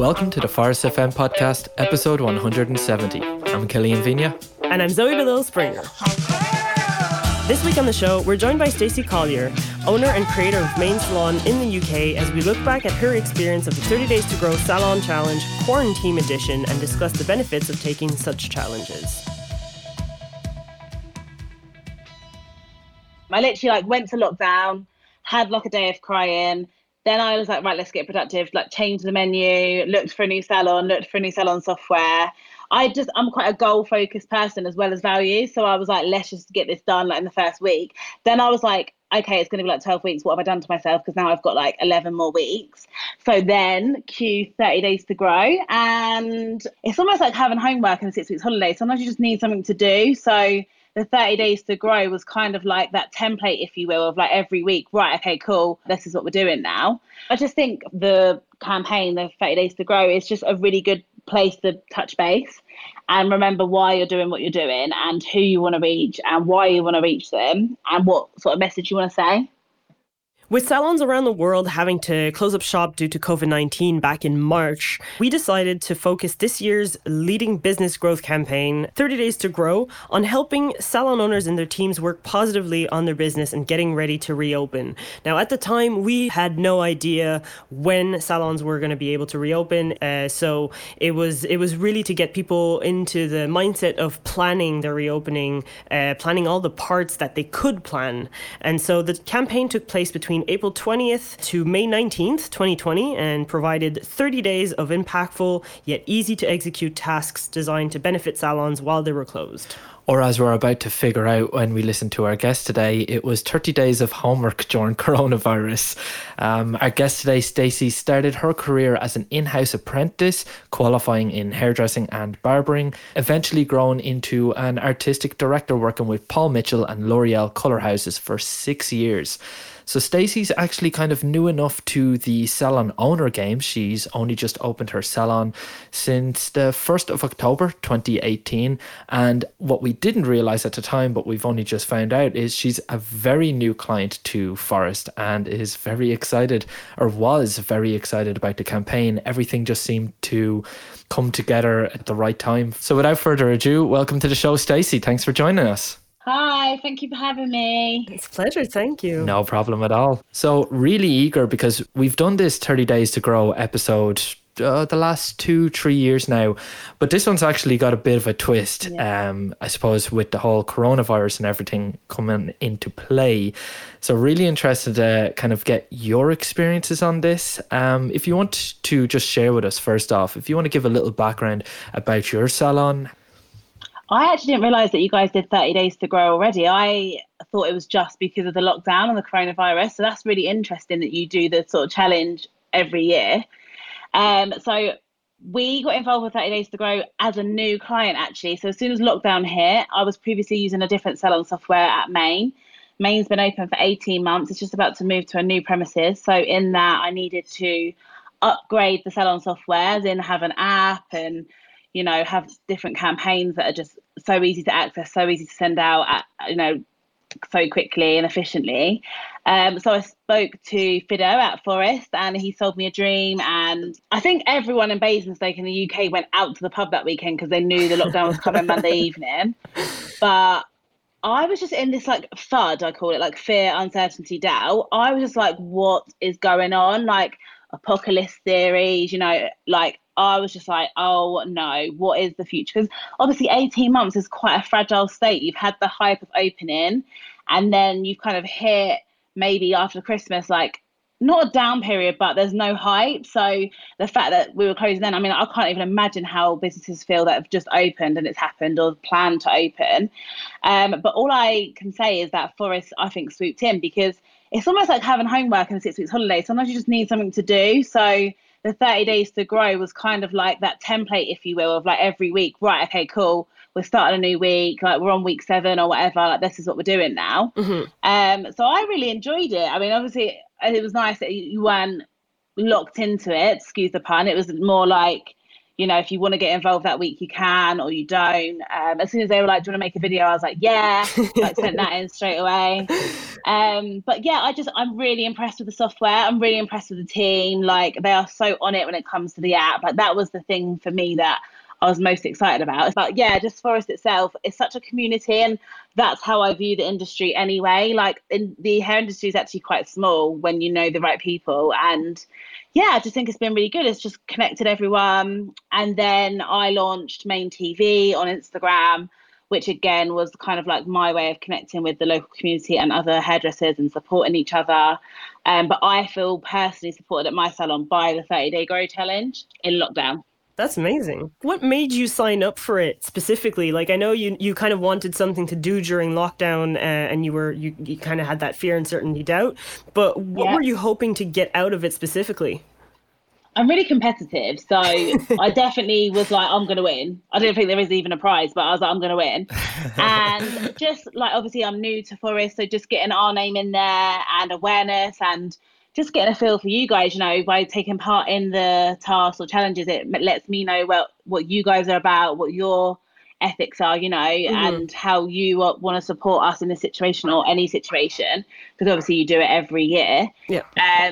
Welcome to the Phorest FM podcast, episode 170. I'm Killian Vigna. And I'm Zoe Belil-Springer. This week on the show, we're joined by Stacey Collier, owner and creator of Main Salon in the UK, as we look back at her experience of the 30 Days to Grow Salon Challenge, Quarantine Edition, and discuss the benefits of taking such challenges. I literally went to lockdown, had a day of crying. Then I was like, right, let's get productive, change the menu, looked for a new salon, looked for a new salon software. I'm quite a goal-focused person as well as value. So I was like, let's just get this done in the first week. Then I was like, okay, it's going to be 12 weeks. What have I done to myself? Because now I've got 11 more weeks. So then cue 30 days to grow. And it's almost like having homework and 6 weeks holiday. Sometimes you just need something to do. So the 30 days to grow was kind of like that template, if you will, of every week. Right, okay, cool. This is what we're doing now. I just think the campaign, the 30 days to grow, is just a really good place to touch base and remember why you're doing what you're doing and who you want to reach and why you want to reach them and what sort of message you want to say. With salons around the world having to close up shop due to COVID-19 back in March, we decided to focus this year's leading business growth campaign, 30 Days to Grow, on helping salon owners and their teams work positively on their business and getting ready to reopen. Now, at the time, we had no idea when salons were going to be able to reopen. So it was really to get people into the mindset of planning their reopening, planning all the parts that they could plan. And so the campaign took place between April 20th to May 19th, 2020, and provided 30 days of impactful yet easy to execute tasks designed to benefit salons while they were closed. Or as we're about to figure out when we listen to our guest today, it was 30 days of homework during coronavirus. Our guest today, Stacey, started her career as an in-house apprentice, qualifying in hairdressing and barbering, eventually grown into an artistic director working with Paul Mitchell and L'Oreal Colour Houses for 6 years. So Stacey's actually kind of new enough to the salon owner game. She's only just opened her salon since the 1st of October 2018. And what we didn't realise at the time, but we've only just found out, is she's a very new client to Phorest and is very excited, or was very excited, about the campaign. Everything just seemed to come together at the right time. So without further ado, welcome to the show, Stacey. Thanks for joining us. Hi, thank you for having me. It's a pleasure, thank you. No problem at all. So really eager, because we've done this 30 Days to Grow episode the last 2-3 years now, but this one's actually got a bit of a twist, yeah. I suppose, with the whole coronavirus and everything coming into play. So really interested to kind of get your experiences on this. If you want to just share with us, first off, if you want to give a little background about your salon. I actually didn't realise that you guys did 30 Days to Grow already. I thought it was just because of the lockdown and the coronavirus. So that's really interesting that you do the sort of challenge every year. So we got involved with 30 Days to Grow as a new client, actually. So as soon as lockdown hit, I was previously using a different salon software at Main. Main's been open for 18 months. It's just about to move to a new premises. So in that, I needed to upgrade the salon software, then have an app and have different campaigns that are just so easy to access, so easy to send out, so quickly and efficiently. So I spoke to Fido at Phorest and he sold me a dream. And I think everyone in Basingstoke in the UK went out to the pub that weekend because they knew the lockdown was coming Monday evening. But I was just in this FUD, I call it, fear, uncertainty, doubt. I was just what is going on? Apocalypse theories, I was just oh no, what is the future? Because obviously 18 months is quite a fragile state. You've had the hype of opening and then you've kind of hit maybe after Christmas, not a down period, but there's no hype. So the fact that we were closing then, I can't even imagine how businesses feel that have just opened and it's happened or planned to open. But all I can say is that Phorest, I think, swooped in because it's almost like having homework and 6 weeks holiday. Sometimes you just need something to do. So the 30 Days to Grow was kind of like that template, if you will, of every week. Right, okay, cool. We're starting a new week. We're on week 7 or whatever. This is what we're doing now. Mm-hmm. So I really enjoyed it. Obviously, it was nice that you weren't locked into it. Excuse the pun. It was more you know, if you want to get involved that week, you can, or you don't. As soon as they were like, do you want to make a video? I was like, yeah, like sent that in straight away. But yeah, I'm really impressed with the software. I'm really impressed with the team. Like, they are so on it when it comes to the app. Like, that was the thing for me that I was most excited about. But yeah, just Phorest itself, it's such a community, and that's how I view the industry anyway. Like, in the hair industry is actually quite small when you know the right people, and yeah, I just think it's been really good. It's just connected everyone. And then I launched Main TV on Instagram, which again was kind of like my way of connecting with the local community and other hairdressers and supporting each other. But I feel personally supported at my salon by the 30-day grow challenge in lockdown. That's amazing. What made you sign up for it specifically? Like, I know you kind of wanted something to do during lockdown, and you kind of had that fear, uncertainty, doubt. But what were you hoping to get out of it specifically? I'm really competitive. So I definitely was like, I'm going to win. I don't think there is even a prize, but I was like, I'm going to win. And just like, obviously I'm new to Phorest, so just getting our name in there and awareness, and just getting a feel for you guys, you know, by taking part in the tasks or challenges, it lets me know what you guys are about, what your ethics are, you know, and how you want to support us in this situation or any situation, because obviously you do it every year. Yeah.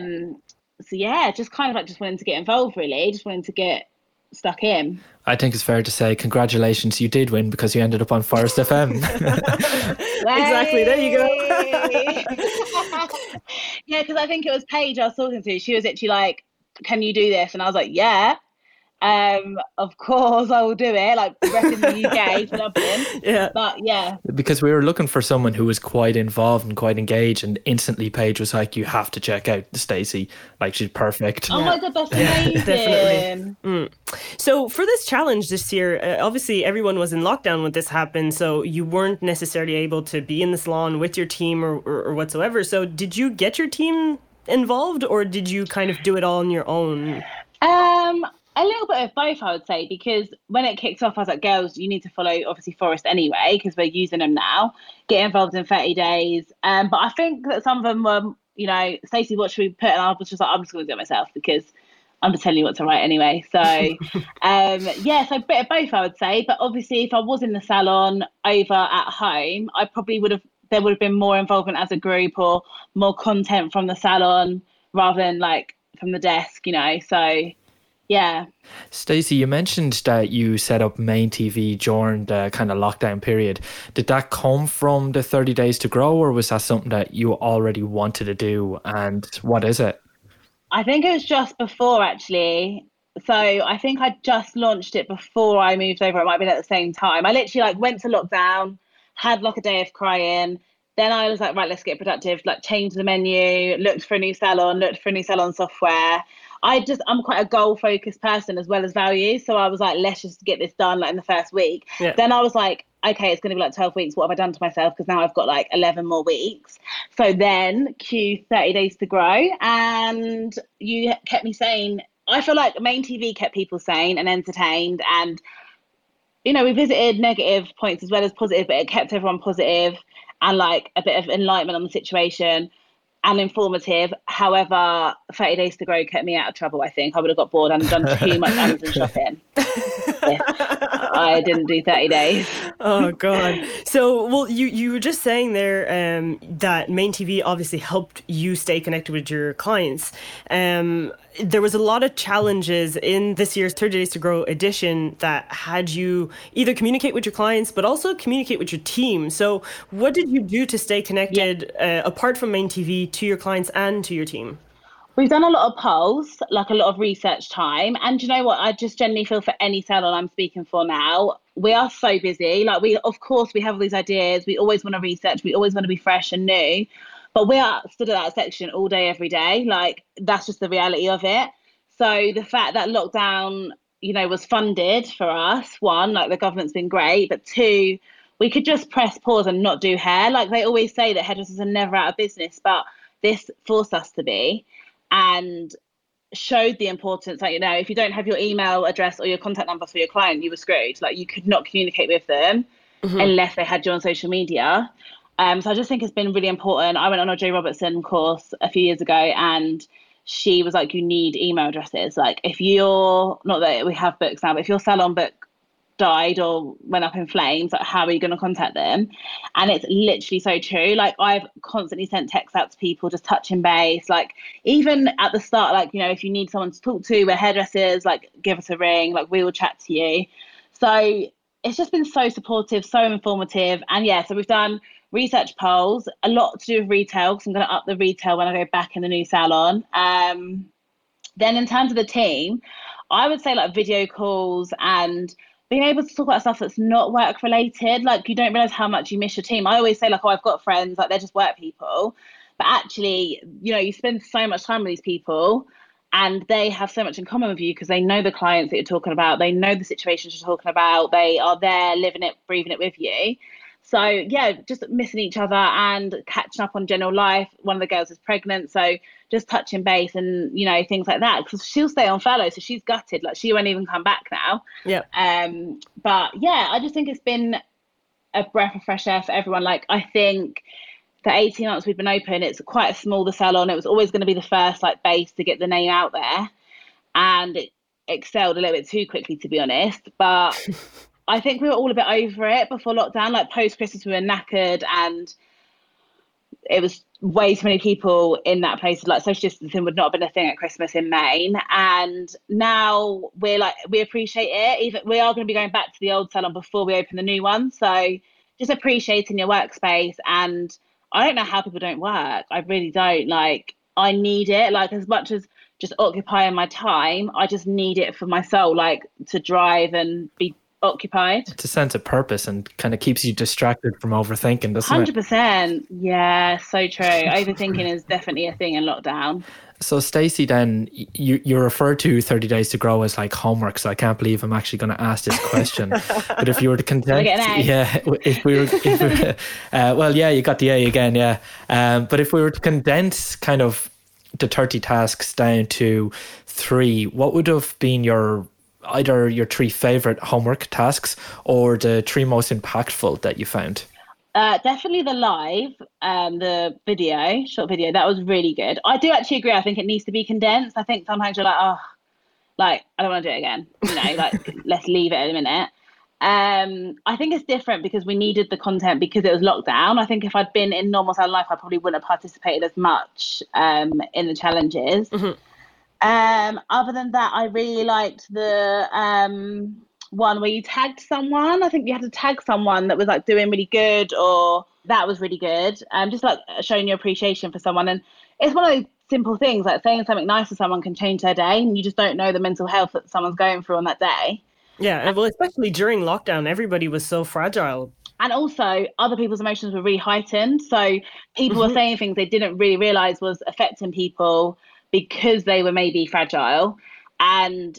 So yeah, just kind of like just wanting to get involved, really, just wanting to get stuck in. I think it's fair to say congratulations, you did win, because you ended up on Phorest FM. Exactly, there you go. Yeah, because I think it was Paige I was talking to. She was actually like, can you do this? And I was like, yeah, of course I will do it. Like, repping the UK for Dublin. Yeah. But yeah. Because we were looking for someone who was quite involved and quite engaged, and instantly Paige was like, you have to check out Stacey. Like, she's perfect. Oh yeah. My God, that's amazing. Definitely. So for this challenge this year, obviously everyone was in lockdown when this happened, so you weren't necessarily able to be in the salon with your team or whatsoever. So did you get your team involved, or did you kind of do it all on your own? A little bit of both, I would say, because when it kicked off, I was like, girls, you need to follow, obviously, Phorest anyway, because we're using them now. Get involved in 30 days. But I think that some of them were, you know, Stacey, what should we put? And I was just like, I'm just going to do it myself, because I'm just telling you what to write anyway. So, yeah, so a bit of both, I would say. But obviously, if I was in the salon over at home, I probably would have, there would have been more involvement as a group, or more content from the salon rather than, like, from the desk, you know, so... Yeah. Stacey, you mentioned that you set up Main TV during the kind of lockdown period. Did that come from the 30 Days to Grow, or was that something that you already wanted to do? And what is it? I think it was just before, actually. So I think I just launched it before I moved over. It might have been at the same time. I literally like went to lockdown, had like a day of crying. Then I was like, right, let's get productive. Like, changed the menu, looked for a new salon, looked for a new salon software. I'm quite a goal-focused person as well as value. So I was like, let's just get this done, like, in the first week. Yeah. Then I was like, okay, it's going to be like 12 weeks. What have I done to myself? Because now I've got like 11 more weeks. So then cue 30 Days to Grow. And you kept me sane. I feel like Main TV kept people sane and entertained. And, you know, we visited negative points as well as positive, but it kept everyone positive and like a bit of enlightenment on the situation. And informative. However, 30 Days to Grow kept me out of trouble, I think. I would have got bored and done too much Amazon shopping if I didn't do 30 days. Oh, God. So, well, you were just saying there that Main TV obviously helped you stay connected with your clients. There was a lot of challenges in this year's 30 Days to Grow edition that had you either communicate with your clients, but also communicate with your team. So what did you do to stay connected, apart from Main TV, to your clients and to your team? We've done a lot of polls, like a lot of research time. And you know what? I just generally feel for any salon I'm speaking for now, we are so busy. Like, we have all these ideas. We always want to research. We always want to be fresh and new. But we are stood at that section all day, every day. Like, that's just the reality of it. So the fact that lockdown, you know, was funded for us, one, like, the government's been great, but two, we could just press pause and not do hair. Like, they always say that hairdressers are never out of business, but this forced us to be, and showed the importance. Like, you know, if you don't have your email address or your contact number for your client, you were screwed. Like, you could not communicate with them unless they had you on social media. So I just think it's been really important. I went on a Jay Robertson course a few years ago, and she was like, you need email addresses. Like, if you're, not that we have books now, but if your salon book died or went up in flames, like, how are you going to contact them? And it's literally so true. Like, I've constantly sent texts out to people, just touching base. Like, even at the start, like, you know, if you need someone to talk to, we're hairdressers, like, give us a ring, like, we will chat to you. So it's just been so supportive, so informative. And yeah, so we've done research polls, a lot to do with retail, because I'm going to up the retail when I go back in the new salon. Then in terms of the team, I would say like video calls and being able to talk about stuff that's not work related. Like, you don't realize how much you miss your team. I always say, like, oh, I've got friends, like, they're just work people. But actually, you know, you spend so much time with these people and they have so much in common with you, because they know the clients that you're talking about. They know the situations you're talking about. They are there, living it, breathing it with you. So yeah, just missing each other and catching up on general life. One of the girls is pregnant, so just touching base and, you know, things like that. Because she'll stay on furlough, so she's gutted. Like, she won't even come back now. Yeah. But yeah, I just think it's been a breath of fresh air for everyone. Like, I think the 18 months we've been open, it's quite a small, the salon. It was always going to be the first, like, base to get the name out there, and it excelled a little bit too quickly, to be honest. But I think we were all a bit over it before lockdown. Like, post-Christmas, we were knackered and it was way too many people in that place. Like, social distancing would not have been a thing at Christmas in Maine. And now we're like, we appreciate it. Even we are going to be going back to the old salon before we open the new one. So just appreciating your workspace. And I don't know how people don't work. I really don't. Like, I need it. Like, as much as just occupying my time, I just need it for my soul, like, to drive and be occupied. It's a sense of purpose and kind of keeps you distracted from overthinking, doesn't 100%. It? 100%. Yeah, so true. Overthinking is definitely a thing in lockdown. So Stacey, then you refer to 30 Days to Grow as like homework. So I can't believe I'm actually going to ask this question. But if you were to contend, yeah, well, you got the A again, yeah. But if we were to condense kind of the 30 tasks down to 3, what would have been either your 3 favourite homework tasks or the 3 most impactful that you found? Definitely the live, the video, short video. That was really good. I do actually agree. I think it needs to be condensed. I think sometimes you're like, oh, like, I don't want to do it again. You know, like, let's leave it in a minute. I think it's different because we needed the content because it was lockdown. I think if I'd been in normal life, I probably wouldn't have participated as much in the challenges. Mm-hmm. Other than that, I really liked the one where you tagged someone. I think you had to tag someone that was like doing really good, or that was really good. Just like showing your appreciation for someone. And it's one of those simple things, like saying something nice to someone can change their day, and you just don't know the mental health that someone's going through on that day. Yeah, well, especially during lockdown, everybody was so fragile. And also other people's emotions were really heightened. So people were saying things they didn't really realise was affecting people, because they were maybe fragile. And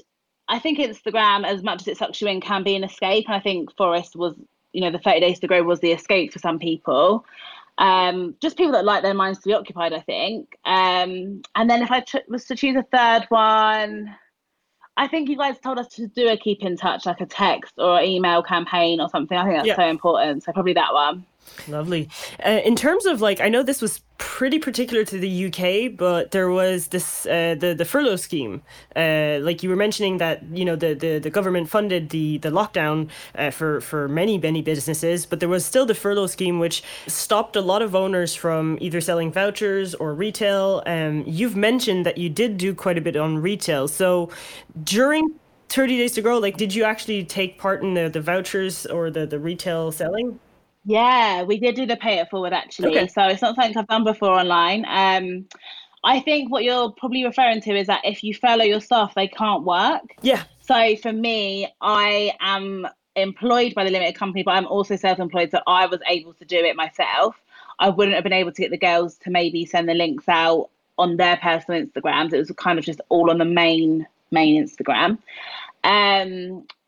I think Instagram, as much as it sucks you in, can be an escape. And I think Phorest was, you know, the 30 Days to Grow was the escape for some people. Just people that like their minds to be occupied, I think. And then if I was to choose a third one, I think you guys told us to do a keep in touch, like a text or email campaign or something. I think that's so important. So probably that one. Lovely. In terms of, like, I know this was pretty particular to the UK, but there was this the furlough scheme. Like you were mentioning that, you know, the government funded the lockdown for many, many businesses, but there was still the furlough scheme, which stopped a lot of owners from either selling vouchers or retail. You've mentioned that you did do quite a bit on retail. So during 30 Days to Grow, like, did you actually take part in the vouchers or the retail selling? Yeah, we did do the pay it forward, actually. Okay. So it's not something I've done before online. I think what you're probably referring to is that if you furlough your staff, they can't work. Yeah. So for me, I am employed by the limited company, but I'm also self-employed. So I was able to do it myself. I wouldn't have been able to get the girls to maybe send the links out on their personal Instagrams. It was kind of just all on the main Instagram.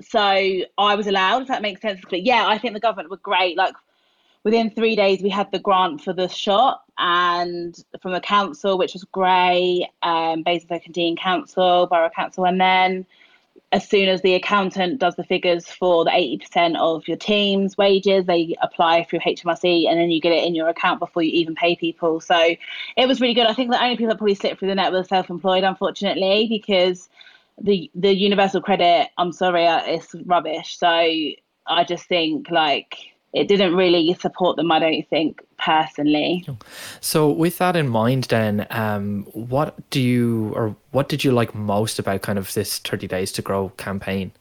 So I was allowed, if that makes sense. But yeah, I think the government were great. Like, within 3 days we had the grant for the shop and from the council, which was great. Basingstoke and Dean Council, Borough Council, and then as soon as the accountant does the figures for the 80% of your team's wages, they apply through HMRC and then you get it in your account before you even pay people. So it was really good. I think the only people that probably slipped through the net were self-employed, unfortunately, because the universal credit, I'm sorry, it's rubbish. So I just think like it didn't really support them, I don't think, personally. So with that in mind then, what did you like most about kind of this 30 Days to Grow campaign?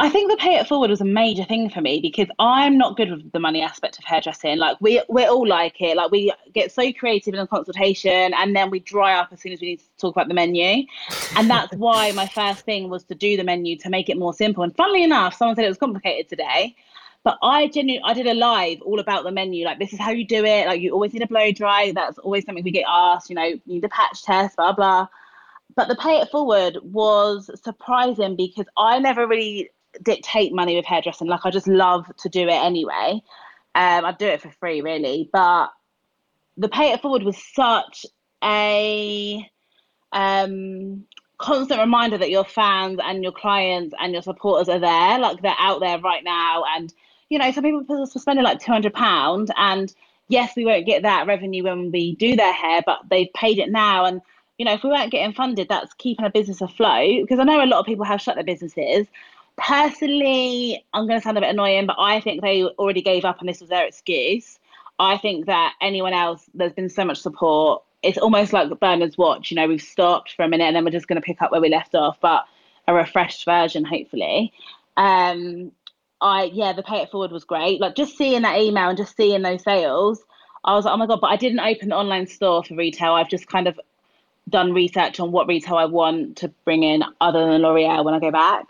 I think the pay it forward was a major thing for me because I'm not good with the money aspect of hairdressing. Like we're all like it. Like we get so creative in a consultation and then we dry up as soon as we need to talk about the menu. And that's why my first thing was to do the menu to make it more simple. And funnily enough, someone said it was complicated today. But I did a live all about the menu. Like, this is how you do it. Like, you always need a blow dry. That's always something we get asked, you know, you need a patch test, blah, blah. But the pay it forward was surprising because I never really dictate money with hairdressing. Like, I just love to do it anyway. I do it for free, really. But the pay it forward was such a constant reminder that your fans and your clients and your supporters are there. Like, they're out there right now. And, you know, some people are spending like £200, and yes, we won't get that revenue when we do their hair, but they've paid it now. And, you know, if we weren't getting funded, that's keeping a business afloat, because I know a lot of people have shut their businesses. Personally, I'm going to sound a bit annoying, but I think they already gave up and this was their excuse. I think that anyone else, there's been so much support. It's almost like the Bernard's watch, you know, we've stopped for a minute and then we're just going to pick up where we left off, but a refreshed version, hopefully. The pay it forward was great. Like, just seeing that email and just seeing those sales, I was like, oh my God, but I didn't open an online store for retail. I've just kind of done research on what retail I want to bring in other than L'Oreal when I go back.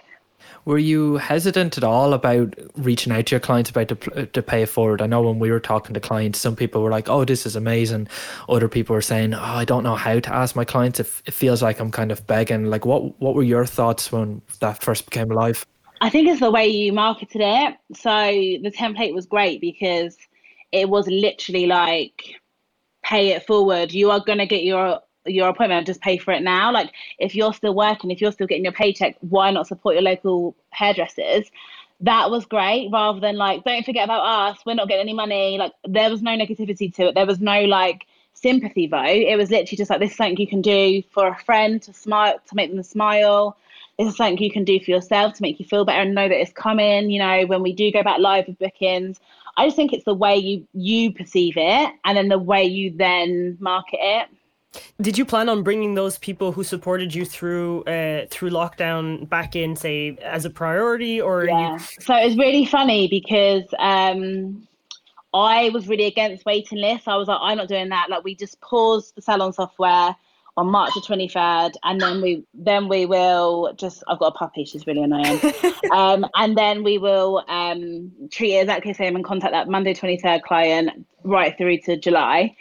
Were you hesitant at all about reaching out to your clients about the pay it forward? I know when we were talking to clients, some people were like, oh, this is amazing. Other people were saying, oh, I don't know how to ask my clients. It feels like I'm kind of begging. Like, what were your thoughts when that first became alive? I think it's the way you marketed it. So the template was great because it was literally like, pay it forward. You are going to get your appointment, just pay for it now. Like, if you're still working, if you're still getting your paycheck, why not support your local hairdressers? That was great, rather than like, don't forget about us, we're not getting any money. Like, there was no negativity to it. There was no like sympathy vote. It was literally just like, this is something you can do for a friend to make them smile. This is something you can do for yourself to make you feel better and know that it's coming, you know, when we do go back live with bookings. I just think it's the way you perceive it and then the way you then market it. Did you plan on bringing those people who supported you through lockdown back in, say, as a priority? Or yeah. So it's really funny because I was really against waiting lists. I was like, I'm not doing that. Like, we just paused the salon software on March the 23rd, and then we will just, I've got a puppy, she's really annoying. And then we will treat it exactly the same and contact that Monday 23rd client right through to July.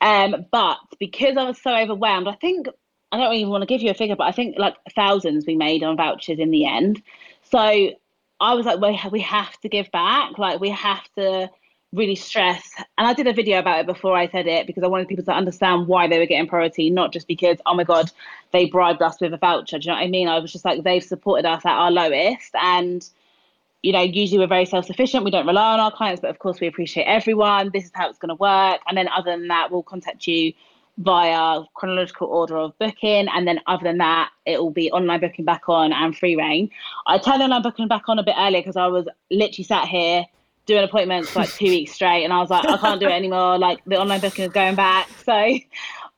But because I was so overwhelmed, I think, I don't even want to give you a figure, but I think like thousands we made on vouchers in the end. So I was like, we have to give back. Like, we have to really stress. And I did a video about it before I said it because I wanted people to understand why they were getting priority, not just because, oh my God, they bribed us with a voucher. Do you know what I mean? I was just like, they've supported us at our lowest. And, you know, usually we're very self-sufficient. We don't rely on our clients, but of course we appreciate everyone. This is how it's going to work. And then other than that, we'll contact you via chronological order of booking. And then other than that, it will be online booking back on and free reign. I turned online booking back on a bit earlier because I was literally sat here doing appointments for like 2 weeks straight. And I was like, I can't do it anymore. Like, the online booking is going back. So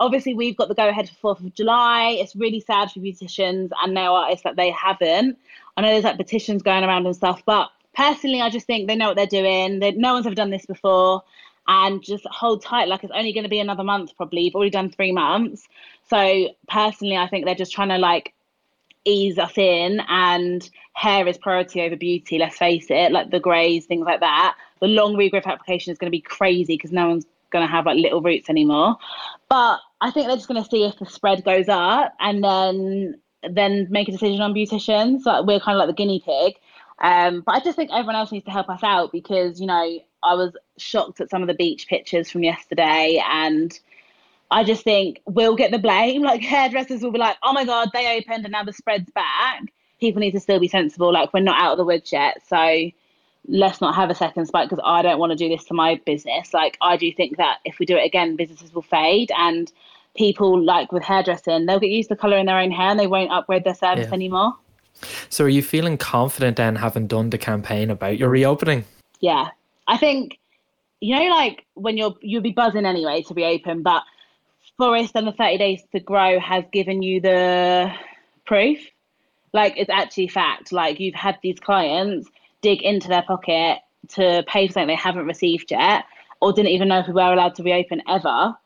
obviously we've got the go ahead for 4th of July. It's really sad for beauticians and nail artists that they haven't. I know there's like petitions going around and stuff, but personally, I just think they know what they're doing. No one's ever done this before, and just hold tight. Like, it's only going to be another month probably. You've already done 3 months. So personally, I think they're just trying to like ease us in, and hair is priority over beauty. Let's face it, like the greys, things like that. The long regrowth application is going to be crazy because no one's going to have like little roots anymore. But I think they're just going to see if the spread goes up and then make a decision on beauticians. Like, we're kind of like the guinea pig, but I just think everyone else needs to help us out because, you know, I was shocked at some of the beach pictures from yesterday, and I just think we'll get the blame. Like, hairdressers will be like, oh my God, they opened and now the spread's back, people need to still be sensible. Like, we're not out of the woods yet, so let's not have a second spike, because I don't want to do this to my business. Like, I do think that if we do it again, businesses will fade, and people, like with hairdressing, they'll get used to colouring their own hair and they won't upgrade their service anymore. So are you feeling confident then, having done the campaign about your reopening? Yeah, I think, you know, like when you'll be buzzing anyway to reopen, but Phorest and the 30 Days to Grow has given you the proof. Like, it's actually fact. Like, you've had these clients dig into their pocket to pay for something they haven't received yet, or didn't even know if we were allowed to reopen ever,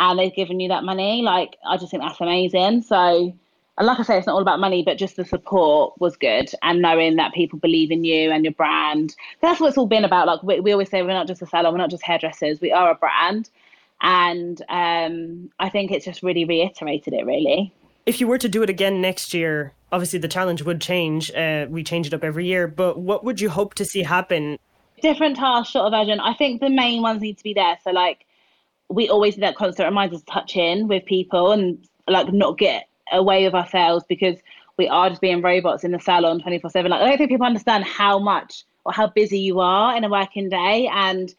and they've given you that money. Like, I just think that's amazing. So, and like I say, it's not all about money, but just the support was good, and knowing that people believe in you and your brand. That's what it's all been about. Like, we always say, we're not just a salon, we're not just hairdressers, we are a brand. And I think it's just really reiterated it, really. If you were to do it again next year, obviously the challenge would change. We change it up every year. But what would you hope to see happen? Different tasks, shorter version. I think the main ones need to be there. So, like, we always do that constant reminder to touch in with people and, like, not get away with ourselves, because we are just being robots in the salon 24/7. Like, I don't think people understand how much or how busy you are in a working day. And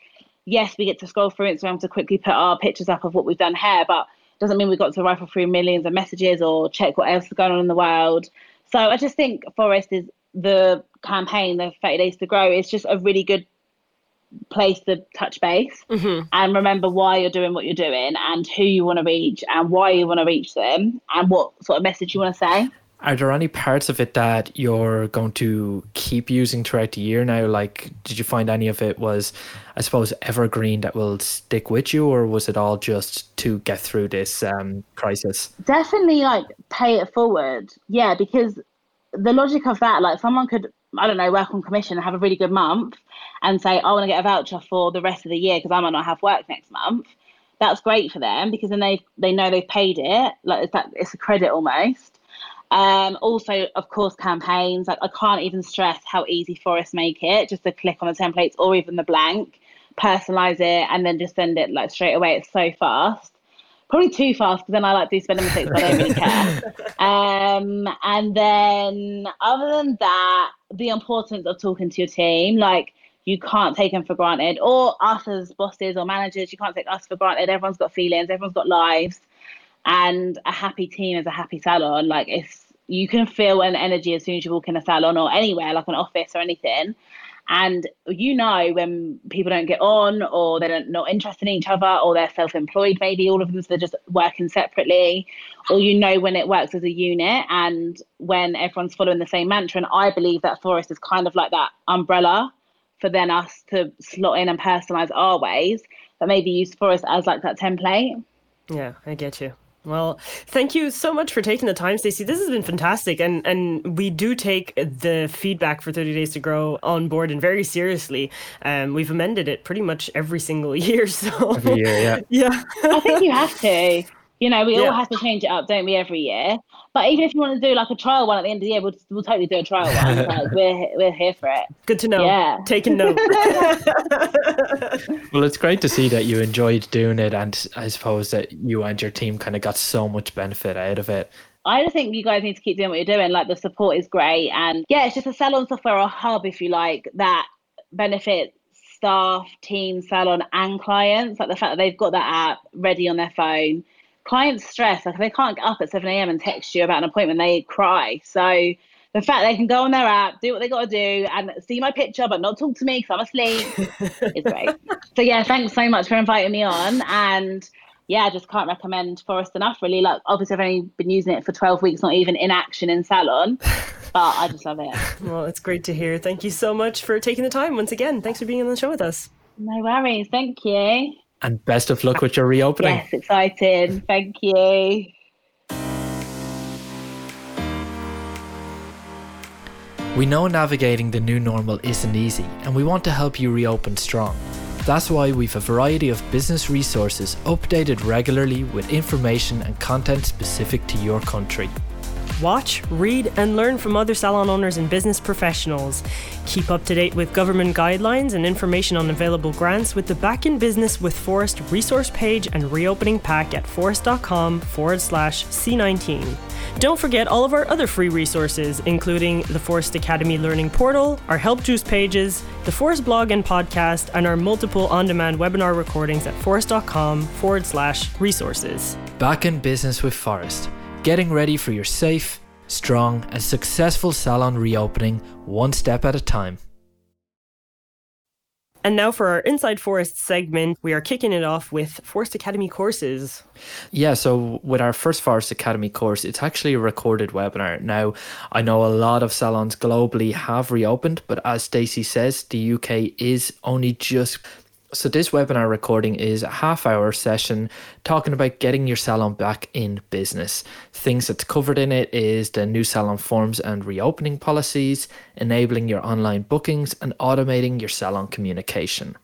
yes, we get to scroll through Instagram to quickly put our pictures up of what we've done here, but doesn't mean we've got to rifle through millions of messages or check what else is going on in the world. So I just think Phorest is the campaign, the 30 Days to Grow, is just a really good place to touch base and remember why you're doing what you're doing, and who you want to reach, and why you want to reach them, and what sort of message you want to say. Are there any parts of it that you're going to keep using throughout the year now? Like, did you find any of it was, I suppose, evergreen that will stick with you, or was it all just to get through this crisis? Definitely, like, pay it forward. Yeah, because the logic of that, like, someone could, I don't know, work on commission and have a really good month and say, I want to get a voucher for the rest of the year because I might not have work next month. That's great for them, because then they know they've paid it. Like, it's a credit almost. Also, of course, campaigns. Like, I can't even stress how easy Phorest make it, just to click on the templates or even the blank, personalise it, and then just send it, like, straight away. It's so fast. Probably too fast, because then I, like, do spelling mistakes, but I don't really care. And then other than that, the importance of talking to your team. Like, you can't take them for granted, or us as bosses or managers, you can't take us for granted. Everyone's got feelings, everyone's got lives. And a happy team is a happy salon. Like, it's, you can feel an energy as soon as you walk in a salon or anywhere, like an office or anything. And you know when people don't get on, or they're not interested in each other, or they're self-employed maybe, all of them, so they're just working separately. Or you know when it works as a unit and when everyone's following the same mantra. And I believe that Phorest is kind of like that umbrella for then us to slot in and personalise our ways, but maybe use Phorest as, like, that template. Yeah, I get you. Well, thank you so much for taking the time, Stacey. This has been fantastic. And we do take the feedback for 30 Days to Grow on board and very seriously. We've amended it pretty much every single year. So every year, yeah. I think you have to. You know, we all have to change it up, don't we, every year? But even if you want to do, like, a trial one at the end of the year, we'll totally do a trial one. Like, we're here for it. Good to know. Yeah. Taking note. Well, it's great to see that you enjoyed doing it, and I suppose that you and your team kind of got so much benefit out of it. I just think you guys need to keep doing what you're doing. Like, the support is great. And yeah, it's just a salon software, or hub, if you like, that benefits staff, team, salon and clients. Like, the fact that they've got that app ready on their phone. Clients stress, like, if they can't get up at 7 a.m. and text you about an appointment, they cry. So the fact they can go on their app, do what they got to do, and see my picture but not talk to me because I'm asleep is great. So yeah, thanks so much for inviting me on, and yeah, I just can't recommend Phorest enough, really. Like, obviously I've only been using it for 12 weeks, not even in action in salon, but I just love it. Well, it's great to hear. Thank you so much for taking the time once again. Thanks for being on the show with us. No worries. Thank you. And best of luck with your reopening. Yes, excited. Thank you. We know navigating the new normal isn't easy, and we want to help you reopen strong. That's why we've a variety of business resources updated regularly with information and content specific to your country. Watch, read and learn from other salon owners and business professionals. Keep up to date with government guidelines and information on available grants with the Back in Business with Phorest resource page and reopening pack at phorest.com/C19. Don't forget all of our other free resources, including the Phorest Academy Learning Portal, our Help Juice pages, the Phorest blog and podcast, and our multiple on-demand webinar recordings at phorest.com/resources. Back in Business with Phorest, getting ready for your safe, strong, and successful salon reopening one step at a time. And now for our Inside Phorest segment, we are kicking it off with Phorest Academy courses. Yeah, so with our first Phorest Academy course, it's actually a recorded webinar. Now, I know a lot of salons globally have reopened, but as Stacey says, the UK is only just... So this webinar recording is a half-hour session talking about getting your salon back in business. Things that's covered in it is the new salon forms and reopening policies, enabling your online bookings, and automating your salon communication.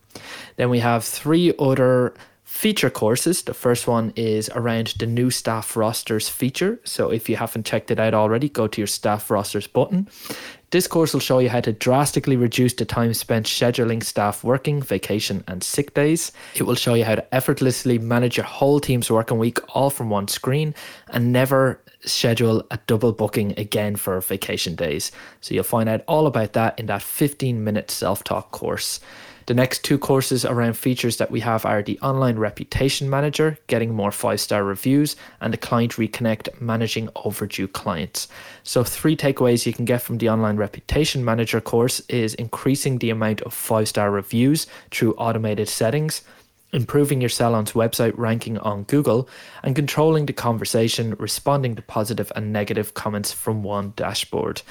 Then we have three other feature courses. The first one is around the new staff rosters feature. So if you haven't checked it out already, go to your staff rosters button. This course will show you how to drastically reduce the time spent scheduling staff working, vacation and sick days. It will show you how to effortlessly manage your whole team's working week all from one screen and never schedule a double booking again for vacation days. So you'll find out all about that in that 15-minute self-taught course. The next two courses around features that we have are the Online Reputation Manager, getting more 5-star reviews, and the Client Reconnect, managing overdue clients. So three takeaways you can get from the Online Reputation Manager course is increasing the amount of 5-star reviews through automated settings, improving your salon's website ranking on Google, and controlling the conversation, responding to positive and negative comments from one dashboard.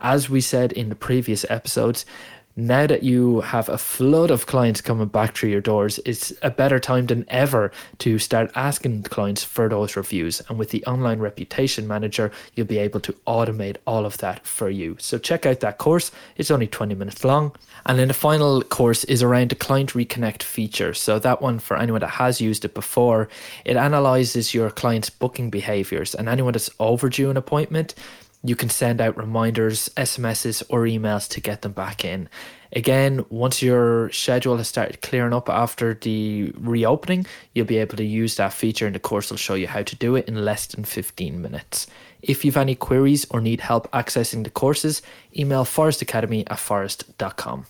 As we said in the previous episodes, now that you have a flood of clients coming back through your doors, it's a better time than ever to start asking clients for those reviews. And with the Online Reputation Manager, you'll be able to automate all of that for you. So check out that course. It's only 20 minutes long. And then the final course is around the Client Reconnect feature. So that one, for anyone that has used it before, it analyzes your client's booking behaviors, and anyone that's overdue an appointment, you can send out reminders, SMSs or emails to get them back in. Again, once your schedule has started clearing up after the reopening, you'll be able to use that feature, and the course will show you how to do it in less than 15 minutes. If you've any queries or need help accessing the courses, email phorestacademy@phorest.com.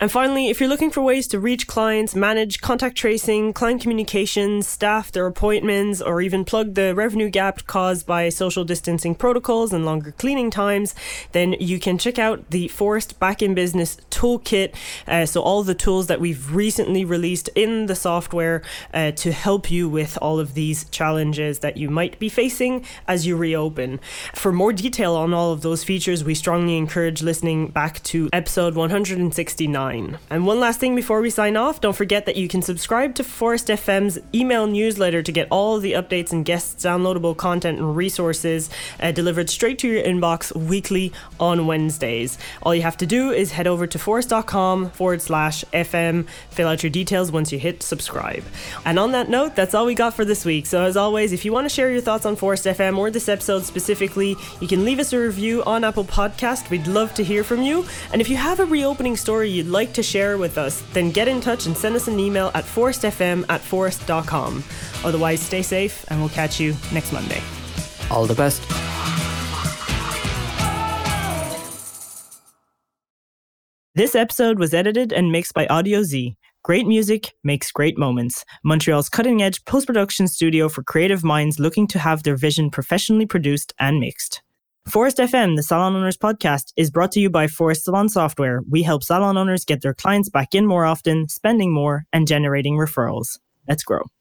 And finally, if you're looking for ways to reach clients, manage contact tracing, client communications, staff their appointments, or even plug the revenue gap caused by social distancing protocols and longer cleaning times, then you can check out the Phorest Back in Business Toolkit. So all the tools that we've recently released in the software to help you with all of these challenges that you might be facing as you reopen. For more detail on all of those features, we strongly encourage listening back to episode 169. And one last thing before we sign off, don't forget that you can subscribe to Phorest FM's email newsletter to get all the updates and guests, downloadable content and resources delivered straight to your inbox weekly on Wednesdays. All you have to do is head over to phorest.com/FM, fill out your details once you hit subscribe. And on that note, that's all we got for this week. So as always, if you want to share your thoughts on Phorest FM or this episode specifically, you can leave us a review on Apple Podcast. We'd love to hear from you. And if you have a reopening story you'd like to share with us, then get in touch and send us an email at phorestfm@phorest.com. Otherwise, stay safe and we'll catch you next Monday. All the best. This episode was edited and mixed by Audio Z. Great music makes great moments. Montreal's cutting-edge post-production studio for creative minds looking to have their vision professionally produced and mixed. Phorest FM, the Salon Owners Podcast, is brought to you by Phorest Salon Software. We help salon owners get their clients back in more often, spending more, and generating referrals. Let's grow.